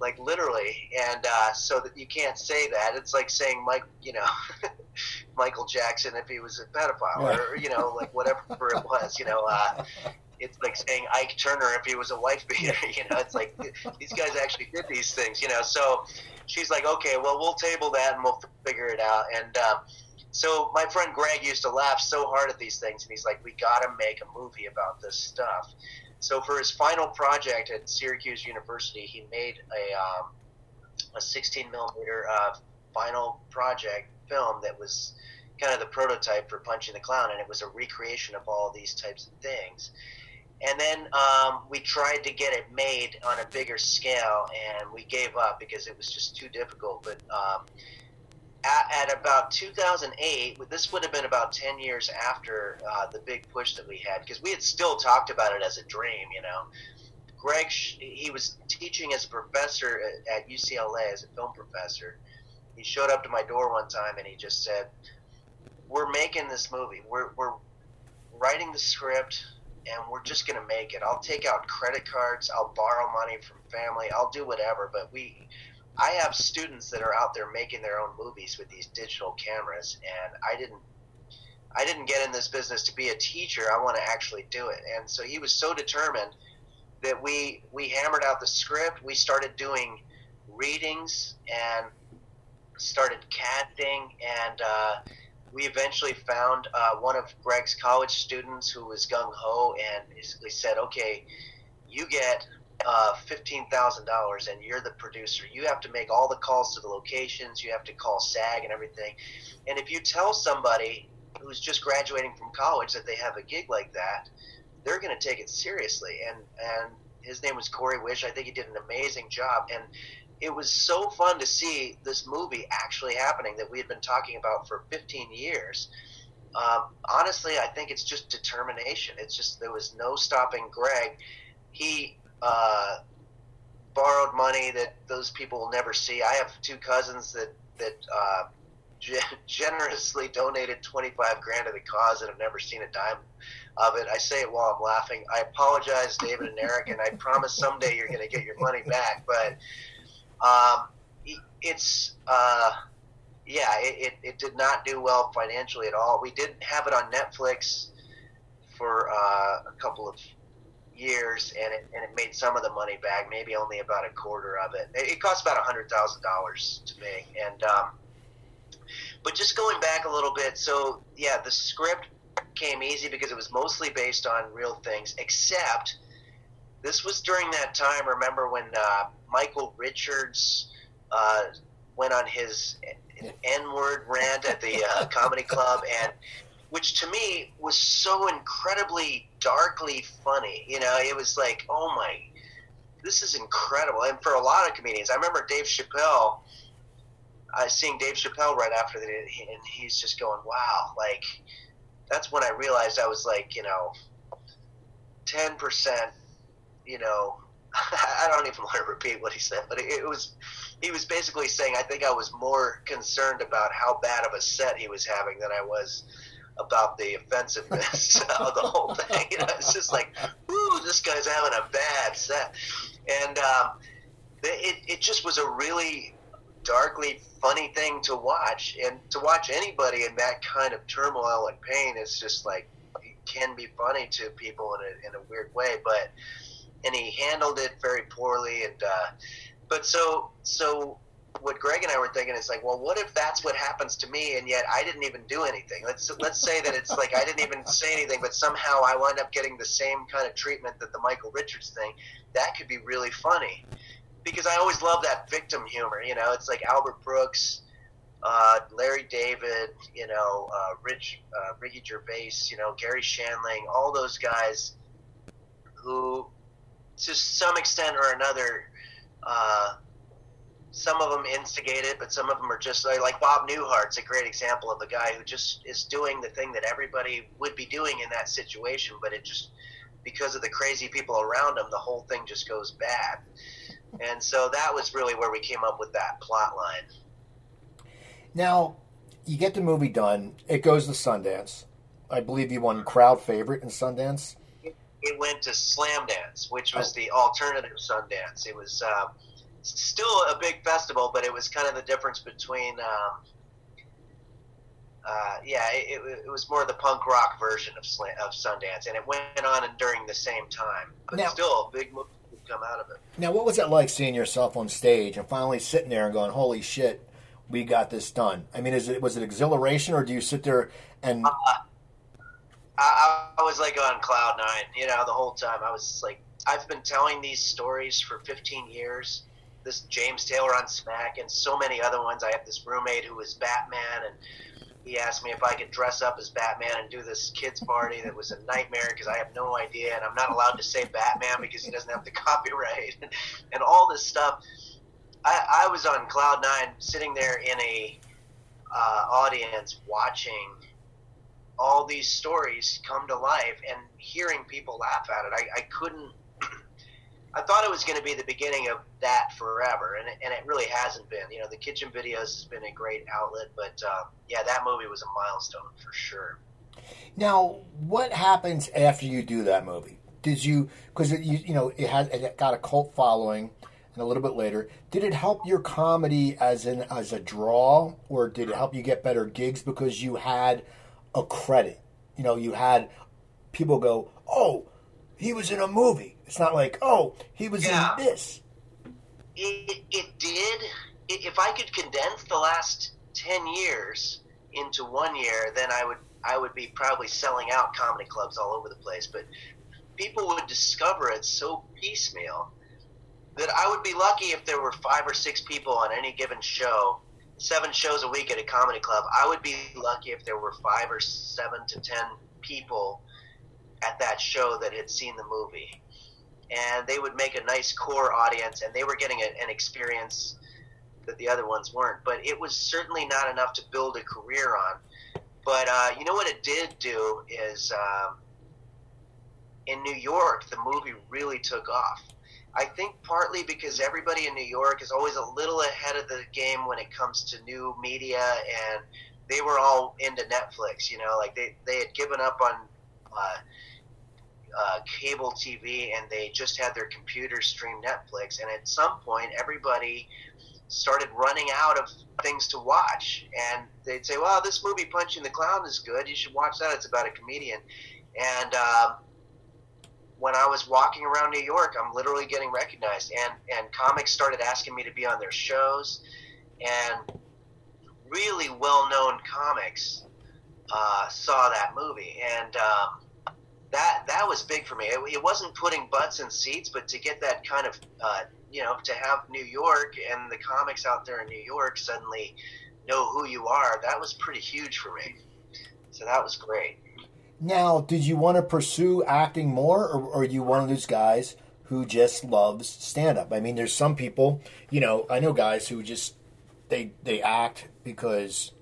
like literally. And uh, so that you can't say that. It's like saying, Mike, you know... Michael Jackson if he was a pedophile, or you know, like whatever it was, you know, uh, it's like saying Ike Turner if he was a wife beater, you know, it's like these guys actually did these things, you know. So she's like, okay, well, we'll table that and we'll figure it out. And um, so my friend Greg used to laugh so hard at these things, and he's like, we got to make a movie about this stuff. So for his final project at Syracuse University, he made a um, a sixteen millimeter uh, final project film that was kind of the prototype for Punching the Clown, and it was a recreation of all these types of things. And then um, we tried to get it made on a bigger scale, and we gave up because it was just too difficult. But um, at, at about two thousand eight, this would have been about ten years after uh, the big push that we had, because we had still talked about it as a dream, you know. Greg, he was teaching as a professor at U C L A, as a film professor. He showed up to my door one time, and he just said, we're making this movie. We're, we're writing the script, and we're just going to make it. I'll take out credit cards. I'll borrow money from family. I'll do whatever. But we, I have students that are out there making their own movies with these digital cameras, and I didn't I didn't get in this business to be a teacher. I want to actually do it. And so he was so determined that we, we hammered out the script. We started doing readings and started casting, and uh, we eventually found uh, one of Greg's college students who was gung-ho, and basically said, okay, you get uh, fifteen thousand dollars, and you're the producer. You have to make all the calls to the locations. You have to call SAG and everything. And if you tell somebody who's just graduating from college that they have a gig like that, they're going to take it seriously. And, and his name was Corey Wish. I think he did an amazing job. And it was so fun to see this movie actually happening that we had been talking about for fifteen years. Um, honestly, I think it's just determination. It's just there was no stopping Greg. He uh, borrowed money that those people will never see. I have two cousins that that uh, g- generously donated twenty-five grand to the cause and have never seen a dime of it. I say it while I'm laughing. I apologize, David and Eric, and I promise someday you're going to get your money back, but... Um, it's, uh, yeah, it, it, it did not do well financially at all. We did have it on Netflix for uh, a couple of years, and it, and it made some of the money back, maybe only about a quarter of it. It, it cost about one hundred thousand dollars to make. And, um, but just going back a little bit, so, yeah, the script came easy because it was mostly based on real things, except this was during that time, remember, when uh, Michael Richards uh, went on his N-word rant at the uh, comedy club, and which to me was so incredibly darkly funny. You know, it was like, oh my, this is incredible. And for a lot of comedians, I remember Dave Chappelle, I was seeing Dave Chappelle right after that, and he's just going, wow, like, that's when I realized I was like, you know, ten percent, you know, I don't even want to repeat what he said, but it was, he was basically saying, I think I was more concerned about how bad of a set he was having than I was about the offensiveness of the whole thing. You know, it's just like, ooh, this guy's having a bad set. And um, it, it just was a really darkly funny thing to watch. And to watch anybody in that kind of turmoil and pain is just like, it can be funny to people in a, in a weird way. But, and he handled it very poorly. And uh, but so, so what Greg and I were thinking is like, well, what if that's what happens to me, and yet I didn't even do anything? Let's let's say that it's like I didn't even say anything, but somehow I wind up getting the same kind of treatment that the Michael Richards thing. That could be really funny, because I always love that victim humor. You know, it's like Albert Brooks, uh, Larry David, you know, uh, Rich, uh, Ricky Gervais, you know, Gary Shandling, all those guys who, to some extent or another, uh, some of them instigate it, but some of them are just like, like Bob Newhart's a great example of a guy who just is doing the thing that everybody would be doing in that situation, but it just, because of the crazy people around him, the whole thing just goes bad. And so that was really where we came up with that plot line. Now, you get the movie done. It goes to Sundance. I believe you won crowd favorite in Sundance. It, it went to Slamdance, which was oh. the alternative Sundance. It was... Uh, still a big festival, but it was kind of the difference between, um, uh, yeah, it, it was more the punk rock version of, Sl- of Sundance, and it went on and during the same time. But now, still, a big movie would come out of it. Now, what was it like seeing yourself on stage and finally sitting there and going, holy shit, we got this done? I mean, is it was it exhilaration, or do you sit there and... Uh, I, I was like on cloud nine, you know, the whole time. I was like, I've been telling these stories for fifteen years. This James Taylor on Smack and so many other ones. I have this roommate who was Batman, and he asked me if I could dress up as Batman and do this kids party that was a nightmare because I have no idea, and I'm not allowed to say Batman because he doesn't have the copyright and all this stuff. I, I was on cloud nine sitting there in a uh, audience watching all these stories come to life and hearing people laugh at it. I, I couldn't I thought it was going to be the beginning of that forever, and it, and it really hasn't been. You know, the Kitchen Videos has been a great outlet, but um, yeah, that movie was a milestone for sure. Now, what happens after you do that movie? Did you, because you, you know, it had it got a cult following, and a little bit later, did it help your comedy as in as a draw, or did it help you get better gigs because you had a credit? You know, you had people go, oh, he was in a movie. It's not like, oh, he was yeah. in this. It, it did. If I could condense the last ten years into one year, then I would I would be probably selling out comedy clubs all over the place. But people would discover it so piecemeal that I would be lucky if there were five or six people on any given show, seven shows a week at a comedy club. I would be lucky if there were five or seven to ten people at that show that had seen the movie. And they would make a nice core audience, and they were getting a, an experience that the other ones weren't. But it was certainly not enough to build a career on. But uh, you know what it did do is um, in New York, the movie really took off. I think partly because everybody in New York is always a little ahead of the game when it comes to new media, and they were all into Netflix. You know, like they, they had given up on... Uh, Uh, cable T V, and they just had their computer stream Netflix, and at some point everybody started running out of things to watch, and they'd say, well, this movie Punching the Clown is good, you should watch that, it's about a comedian. And um, when I was walking around New York, I'm literally getting recognized, and, and comics started asking me to be on their shows, and really well-known comics uh, saw that movie, and um That that was big for me. It, it wasn't putting butts in seats, but to get that kind of, uh, you know, to have New York and the comics out there in New York suddenly know who you are, that was pretty huge for me. So that was great. Now, did you want to pursue acting more, or, or are you one of those guys who just loves stand-up? I mean, there's some people, you know, I know guys who just, they, they act because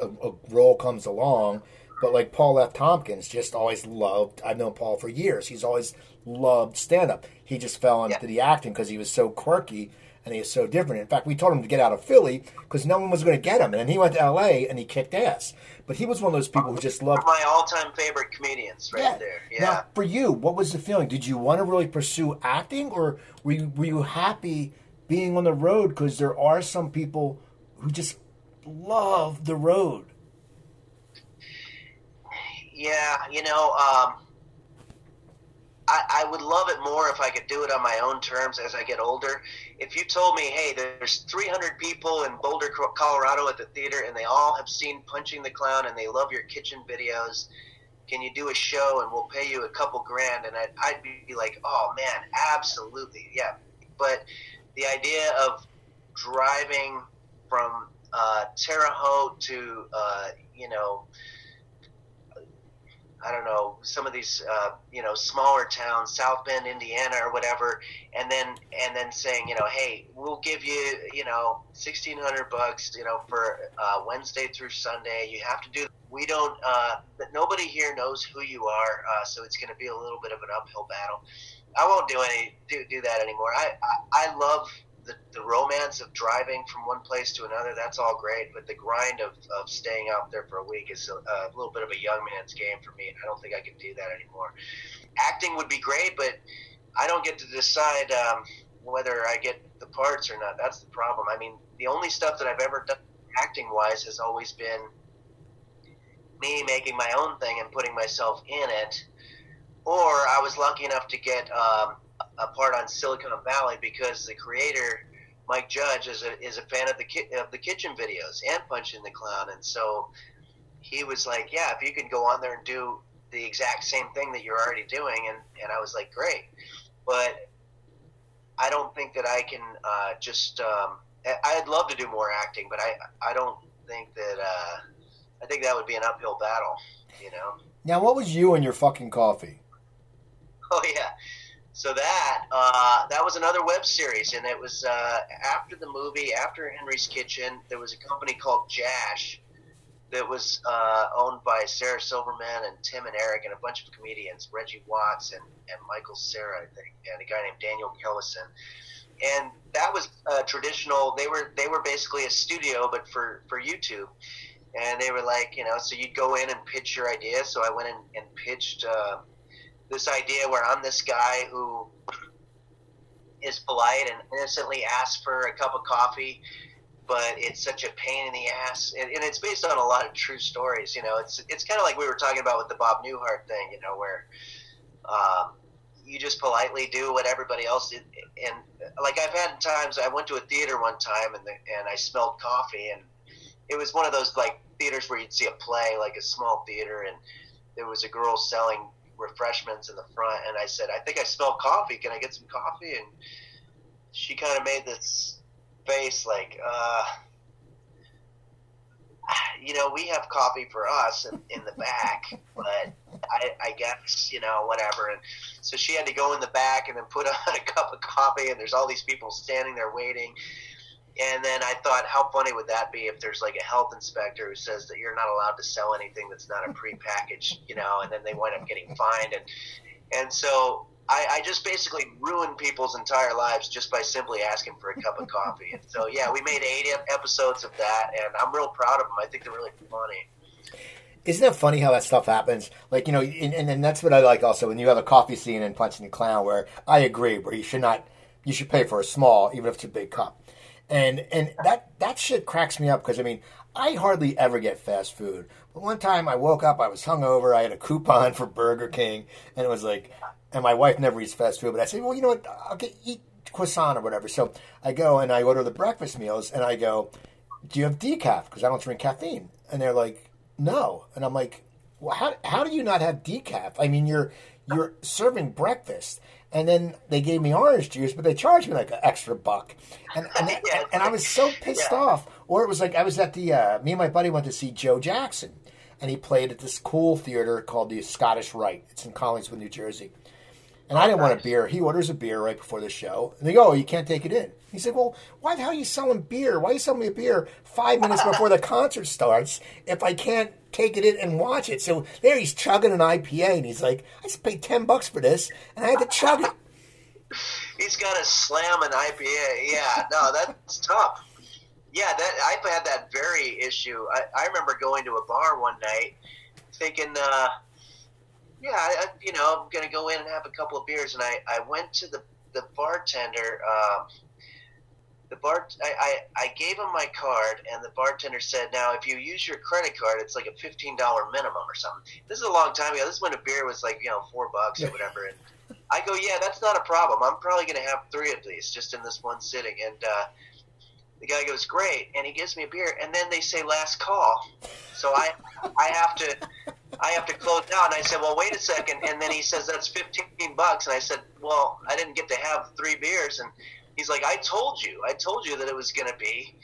a, a role comes along. But like Paul F. Tompkins just always loved, I've known Paul for years, he's always loved stand-up. He just fell into yeah. the acting because he was so quirky and he is so different. In fact, we told him to get out of Philly because no one was going to get him, and then he went to L A and he kicked ass. But he was one of those people who just loved... My all-time favorite comedians right yeah. there. Yeah. Now, for you, what was the feeling? Did you want to really pursue acting, or were you, were you happy being on the road? Because there are some people who just love the road. Yeah, you know... Um... I, I would love it more if I could do it on my own terms as I get older. If you told me, hey, there's three hundred people in Boulder, Colorado at the theater, and they all have seen Punching the Clown, and they love your kitchen videos, can you do a show, and we'll pay you a couple grand? And I'd, I'd be like, oh, man, absolutely, yeah. But the idea of driving from uh, Terre Haute to, uh, you know, I don't know, some of these, uh, you know, smaller towns, South Bend, Indiana or whatever, and then and then saying, you know, hey, we'll give you, you know, sixteen hundred bucks, you know, for uh, Wednesday through Sunday. You have to do, we don't, uh, nobody here knows who you are, uh, so it's going to be a little bit of an uphill battle. I won't do any do, do that anymore. I, I, I love the, the romance of driving from one place to another. That's all great, but the grind of, of staying out there for a week is a, a little bit of a young man's game for me, and I don't think I can do that anymore. Acting would be great, but I don't get to decide um, whether I get the parts or not. That's the problem. I mean, the only stuff that I've ever done acting-wise has always been me making my own thing and putting myself in it, or I was lucky enough to get um, – a part on Silicon Valley because the creator, Mike Judge, is a is a fan of the ki- of the kitchen videos and Punching the Clown, and so he was like, yeah, if you can go on there and do the exact same thing that you're already doing, and, and I was like, great, but I don't think that I can uh, just, um, I'd love to do more acting, but I, I don't think that, uh, I think that would be an uphill battle, you know? Now, what was you and your fucking coffee? Oh, yeah. So that uh, that was another web series, and it was uh, after the movie, after Henry's Kitchen, there was a company called Jash that was uh, owned by Sarah Silverman and Tim and Eric and a bunch of comedians, Reggie Watts and, and Michael Cera, I think, and a guy named Daniel Kellison. And that was uh, traditional. They were they were basically a studio, but for, for YouTube. And they were like, you know, so you'd go in and pitch your idea. So I went in and pitched uh, – this idea where I'm this guy who is polite and innocently asks for a cup of coffee, but it's such a pain in the ass. And, and it's based on a lot of true stories. You know, it's, it's kind of like we were talking about with the Bob Newhart thing, you know, where, um, you just politely do what everybody else did. And like, I've had times I went to a theater one time and the, and I smelled coffee, and it was one of those like theaters where you'd see a play, like a small theater. And there was a girl selling refreshments in the front, and I said, I think I smell coffee, can I get some coffee? And she kind of made this face like, uh you know, we have coffee for us in, in the back, but I, I guess, you know, whatever. And so she had to go in the back and then put on a cup of coffee, and there's all these people standing there waiting. And then I thought, how funny would that be if there's like a health inspector who says that you're not allowed to sell anything that's not a prepackaged, you know, and then they wind up getting fined. And and so I, I just basically ruined people's entire lives just by simply asking for a cup of coffee. And so, yeah, we made eight episodes of that, and I'm real proud of them. I think they're really funny. Isn't that funny how that stuff happens? Like, you know, and, and that's what I like also, when you have a coffee scene in Punching the Clown, where I agree, where you should not, you should pay for a small, even if it's a big cup. And and that, that shit cracks me up because, I mean, I hardly ever get fast food. But one time I woke up, I was hungover, I had a coupon for Burger King, and it was like, and my wife never eats fast food, but I said, well, you know what, I'll get, eat croissant or whatever. So I go and I order the breakfast meals, and I go, do you have decaf? Because I don't drink caffeine. And they're like, no. And I'm like, well, how how do you not have decaf? I mean, you're you're serving breakfast. And then they gave me orange juice, but they charged me like an extra buck. And and, yeah, and I was so pissed yeah. off. Or it was like I was at the, uh, me and my buddy went to see Joe Jackson. And he played at this cool theater called the Scottish Rite. It's in Collingswood, New Jersey. And I didn't want a beer. He orders a beer right before the show. And they go, oh, you can't take it in. He said, well, why the hell are you selling beer? Why are you selling me a beer five minutes before the concert starts if I can't take it in and watch it? So there he's chugging an I P A, and he's like, I just paid ten bucks for this, and I had to chug it. he's got to slam an I P A. Yeah, no, that's tough. Yeah, that I've had that very issue. I, I remember going to a bar one night thinking, uh, yeah, I, you know, I'm going to go in and have a couple of beers. And I, I went to the, the bartender. Um, the bar, I, I, I gave him my card, and the bartender said, now, if you use your credit card, it's like a fifteen dollars minimum or something. This is a long time ago. This is when a beer was like, you know, four bucks or whatever. And I go, yeah, that's not a problem. I'm probably going to have three of these just in this one sitting. And uh, the guy goes, great. And he gives me a beer. And then they say last call. So I, I have to... I have to close down. And I said, well, wait a second. And then he says, that's fifteen bucks. And I said, well, I didn't get to have three beers. And he's like, I told you. I told you that it was going to be,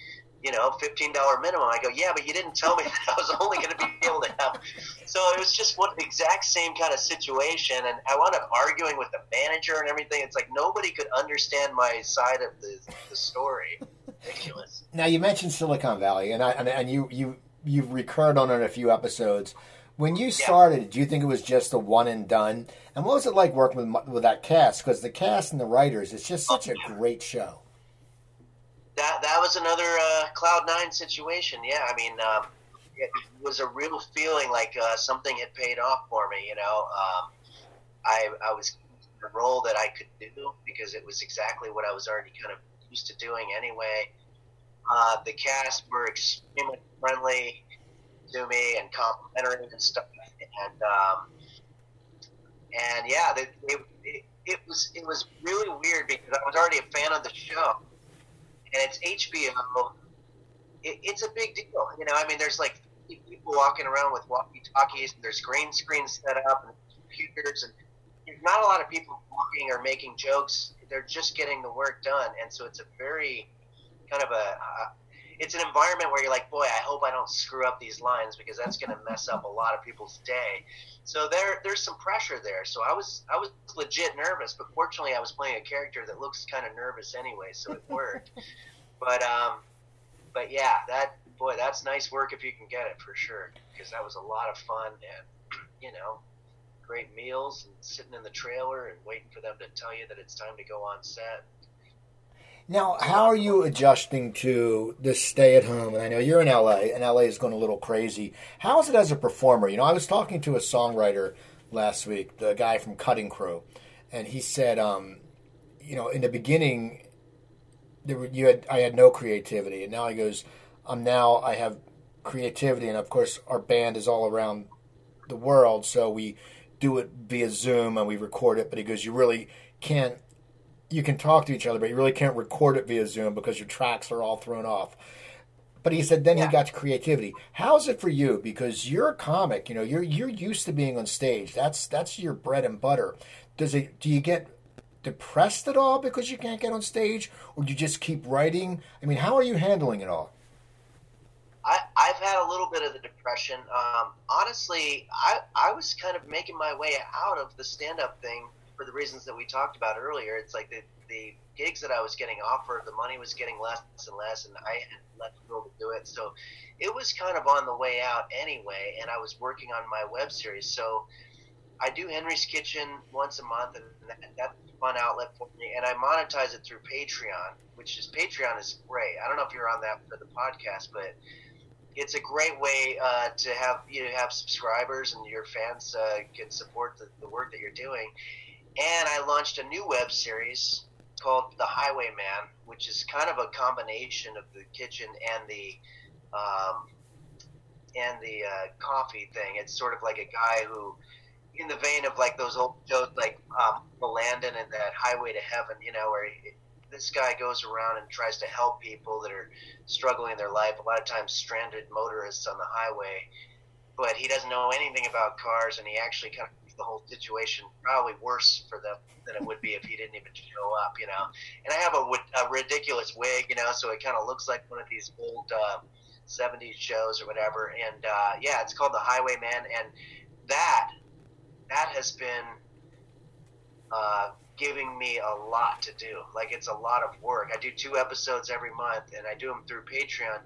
you know, fifteen dollars minimum. I go, yeah, but you didn't tell me that I was only going to be able to have. So it was just one exact same kind of situation. And I wound up arguing with the manager and everything. It's like nobody could understand my side of the, the story. Ridiculous. Now, you mentioned Silicon Valley, and, I, and, and you, you, you've recurred on it in a few episodes. When you started, do you think it was just a one and done? And what was it like working with with that cast? Because the cast and the writers, it's just such a great show. That that was another uh, Cloud Nine situation. Yeah, I mean, um, it was a real feeling like uh, something had paid off for me. You know, um, I I was in a role that I could do because it was exactly what I was already kind of used to doing anyway. Uh, the cast were extremely friendly to me and complimentary and stuff, and um, and yeah, it, it it was it was really weird because I was already a fan of the show, and it's H B O. It, it's a big deal, you know. I mean, there's like people walking around with walkie-talkies, and there's green screens set up and computers, and there's not a lot of people talking or making jokes. They're just getting the work done, and so it's a very kind of a. a It's an environment where you're like, boy, I hope I don't screw up these lines because that's going to mess up a lot of people's day. So there, there's some pressure there. So I was, I was legit nervous, but fortunately, I was playing a character that looks kind of nervous anyway, so it worked. but, um, but yeah, that boy, that's nice work if you can get it for sure, because that was a lot of fun and you know, great meals and sitting in the trailer and waiting for them to tell you that it's time to go on set. Now, how are you adjusting to this stay at home? And I know you're in L A, and L A is going a little crazy. How is it as a performer? You know, I was talking to a songwriter last week, the guy from Cutting Crew, and he said, um, you know, in the beginning, there were, you had I had no creativity, and now he goes, I'm now I have creativity, and of course, our band is all around the world, so we do it via Zoom and we record it. But he goes, you really can't. You can talk to each other, but you really can't record it via Zoom because your tracks are all thrown off. But he said, then yeah. He got to creativity. How's it for you? Because you're a comic, you know, you're you're used to being on stage. That's that's your bread and butter. Does it? Do you get depressed at all because you can't get on stage, or do you just keep writing? I mean, how are you handling it all? I, I've had a little bit of the depression. Um, honestly, I I was kind of making my way out of the stand-up thing. For the reasons that we talked about earlier, it's like the, the gigs that I was getting offered, the money was getting less and less, and I had less people to do it. So it was kind of on the way out anyway, and I was working on my web series. So I do Henry's Kitchen once a month, and that, that's a fun outlet for me. And I monetize it through Patreon, which is Patreon is great. I don't know if you're on that for the podcast, but it's a great way uh, to have you know, have subscribers and your fans uh, can support the, the work that you're doing. And I launched a new web series called The Highway Man, which is kind of a combination of the kitchen and the um, and the uh, coffee thing. It's sort of like a guy who, in the vein of like those old shows, like um, Landon and that Highway to Heaven, you know, where he, this guy goes around and tries to help people that are struggling in their life. A lot of times, stranded motorists on the highway, but he doesn't know anything about cars, and he actually kind of. The whole situation probably worse for them than it would be if he didn't even show up, you know. And I have a, a ridiculous wig, you know, so it kind of looks like one of these old uh, seventies shows or whatever. And uh, yeah, it's called The Highway Man, and that that has been uh, giving me a lot to do. Like it's a lot of work. I do two episodes every month, and I do them through Patreon.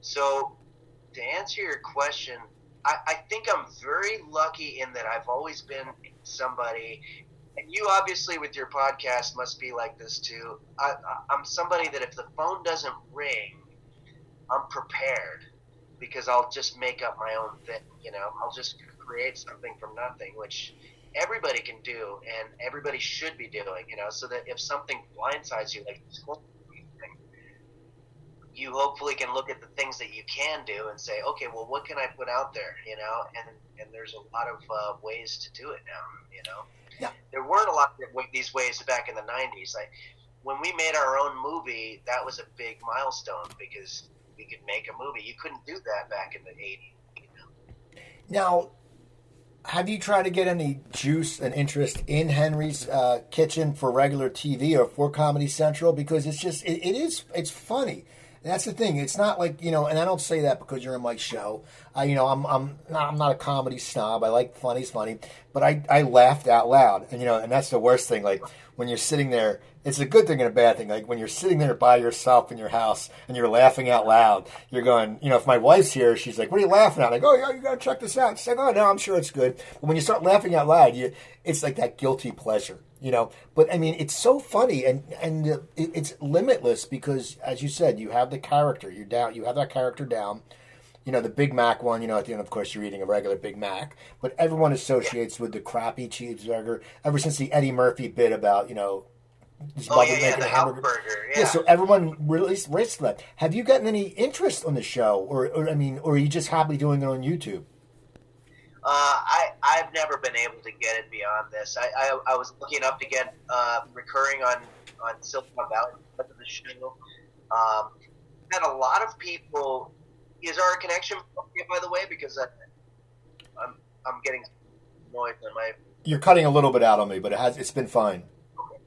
So to answer your question. I think I'm very lucky in that I've always been somebody And you obviously with your podcast must be like this too. I, I, I'm somebody that if the phone doesn't ring, I'm prepared because I'll just make up my own thing. You know, I'll just create something from nothing, which everybody can do and everybody should be doing, you know, so that if something blindsides you, like this whole thing, you hopefully can look at the things that you can do and say, okay, well, what can I put out there? You know, and, and there's a lot of uh, ways to do it now, you know. Yeah. There weren't a lot of these ways back in the nineties. Like when we made our own movie, that was a big milestone because we could make a movie. You couldn't do that back in the eighties. You know? Now, have you tried to get any juice and interest in Henry's uh, Kitchen for regular T V or for Comedy Central? Because it's just, it, it is, it's funny. That's the thing. It's not like, you know, and I don't say that because you're in my show. I, you know, I'm I'm not, I'm not a comedy snob. I like funny's funny, but I, I laughed out loud, and you know, and that's the worst thing. Like when you're sitting there, it's a good thing and a bad thing. Like when you're sitting there by yourself in your house and you're laughing out loud, you're going, you know, if my wife's here, she's like, "What are you laughing at?" I go, "Oh, you gotta check this out." She's like, "Oh, no, I'm sure it's good." But when you start laughing out loud, you it's like that guilty pleasure. You know, but I mean, it's so funny and and it's limitless because, as you said, you have the character, you down, you have that character down. You know, the Big Mac one. You know, at the end, of course, you're eating a regular Big Mac, but everyone associates with the crappy cheeseburger ever since the Eddie Murphy bit about you know. Oh yeah, yeah, the hamburger. Burger, yeah. yeah, so everyone really rates that. Have you gotten any interest on the show, or, or I mean, or are you just happily doing it on YouTube? Uh, I, I've never been able to get it beyond this. I, I, I was lucky enough to get uh, recurring on, on Silicon Valley because of the show. Um, and a lot of people, is our connection, by the way, because I, I'm I'm getting noise on my... You're cutting a little bit out on me, but it has it's been fine. Okay,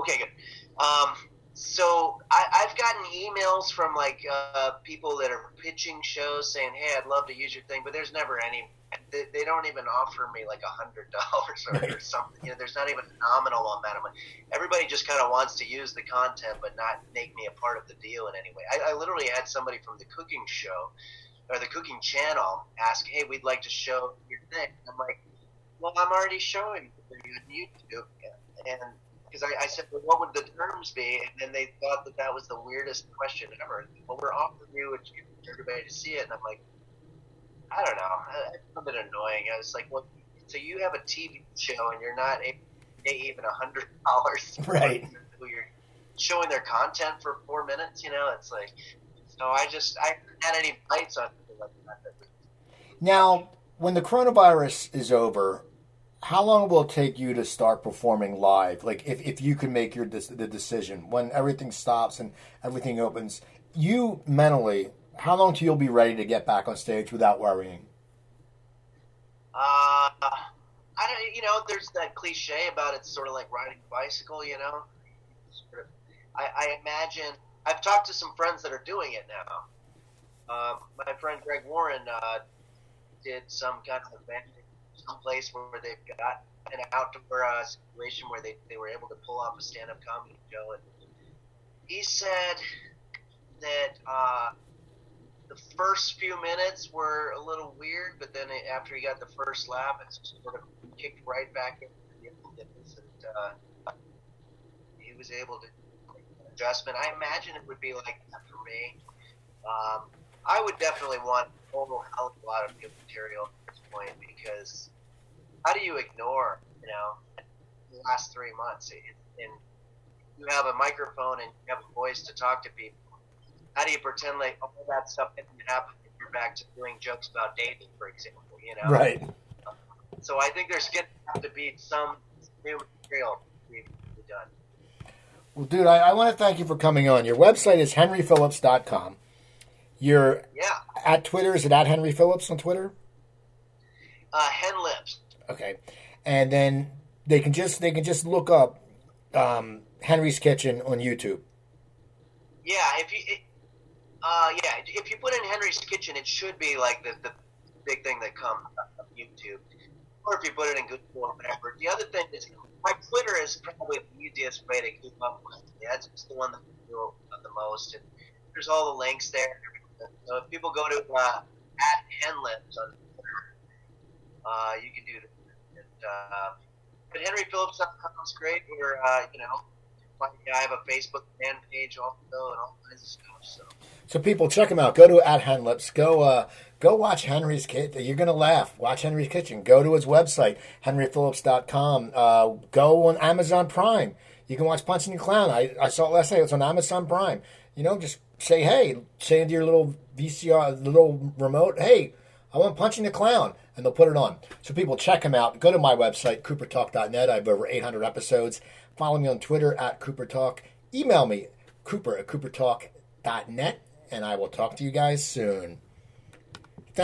okay good. Um, so I, I've gotten emails from like uh, people that are pitching shows saying, hey, I'd love to use your thing, but there's never any... They, they don't even offer me like a hundred dollars or something. You know, there's not even a nominal amount of money. Everybody just kind of wants to use the content, but not make me a part of the deal in any way. I, I literally had somebody from the cooking show or the cooking channel ask, "Hey, we'd like to show your thing." And I'm like, "Well, I'm already showing you on YouTube," and because I, I said, "Well, what would the terms be?" And then they thought that that was the weirdest question ever. Well, we're offering you everybody to see it, and I'm like. I don't know. It's a bit annoying. I was like, "Well, so you have a T V show and you're not able to pay even a hundred dollars, right? Who you're showing their content for four minutes? You know, it's like." So I just I had any bites on it like that. Now, when the coronavirus is over, how long will it take you to start performing live? Like, if if you can make your the decision when everything stops and everything opens, you mentally. How long till you'll be ready to get back on stage without worrying? Uh, I don't. You know, there's that cliche about it's sort of like riding a bicycle. You know, sort of, I, I imagine I've talked to some friends that are doing it now. Uh, my friend Greg Warren uh, did some kind of event, some place where they've got an outdoor uh, situation where they they were able to pull off a stand-up comedy show, and he said that. Uh, The first few minutes were a little weird, but then it, after he got the first lap, it sort of kicked right back into the business, and uh, he was able to make an adjustment. I imagine it would be like that for me. Um, I would definitely want a whole hell of a lot of new material at this point because how do you ignore, you know, the last three months? And you have a microphone and you have a voice to talk to people. How do you pretend like all that stuff didn't happen if you're back to doing jokes about dating, for example, you know? Right. So I think there's going to have to be some new material to be done. Well, dude, I, I want to thank you for coming on. Your website is henry phillips dot com. You're yeah. at Twitter. Is it at Henry Phillips on Twitter? Uh, Henlips. Okay. And then they can just they can just look up um, Henry's Kitchen on YouTube. Yeah, if you... It, Uh, yeah, if you put in Henry's Kitchen, it should be like the, the big thing that comes on YouTube, or if you put it in Google or whatever. The other thing is, my Twitter is probably the easiest way to keep up with. Yeah, that's just the one that I do the most, and there's all the links there. So if people go to uh, at Henlips on Twitter, uh, you can do that. And, uh, But Henry Phillips sounds great. We're, uh, you know, I have a Facebook fan page also and all kinds of stuff. So, so people, check him out. Go to at Henlips. Go, uh, go watch Henry's Kitchen. You're going to laugh. Watch Henry's Kitchen. Go to his website, henry phillips dot com. Uh, go on Amazon Prime. You can watch Punching the Clown. I, I saw it last night. It was on Amazon Prime. You know, just say, hey, say into your little V C R, little remote, hey, I want Punching the Clown. And they'll put it on. So people, check him out. Go to my website, cooper talk dot net. I have over eight hundred episodes. Follow me on Twitter at CooperTalk. Email me, cooper at cooper talk dot net. And I will talk to you guys soon.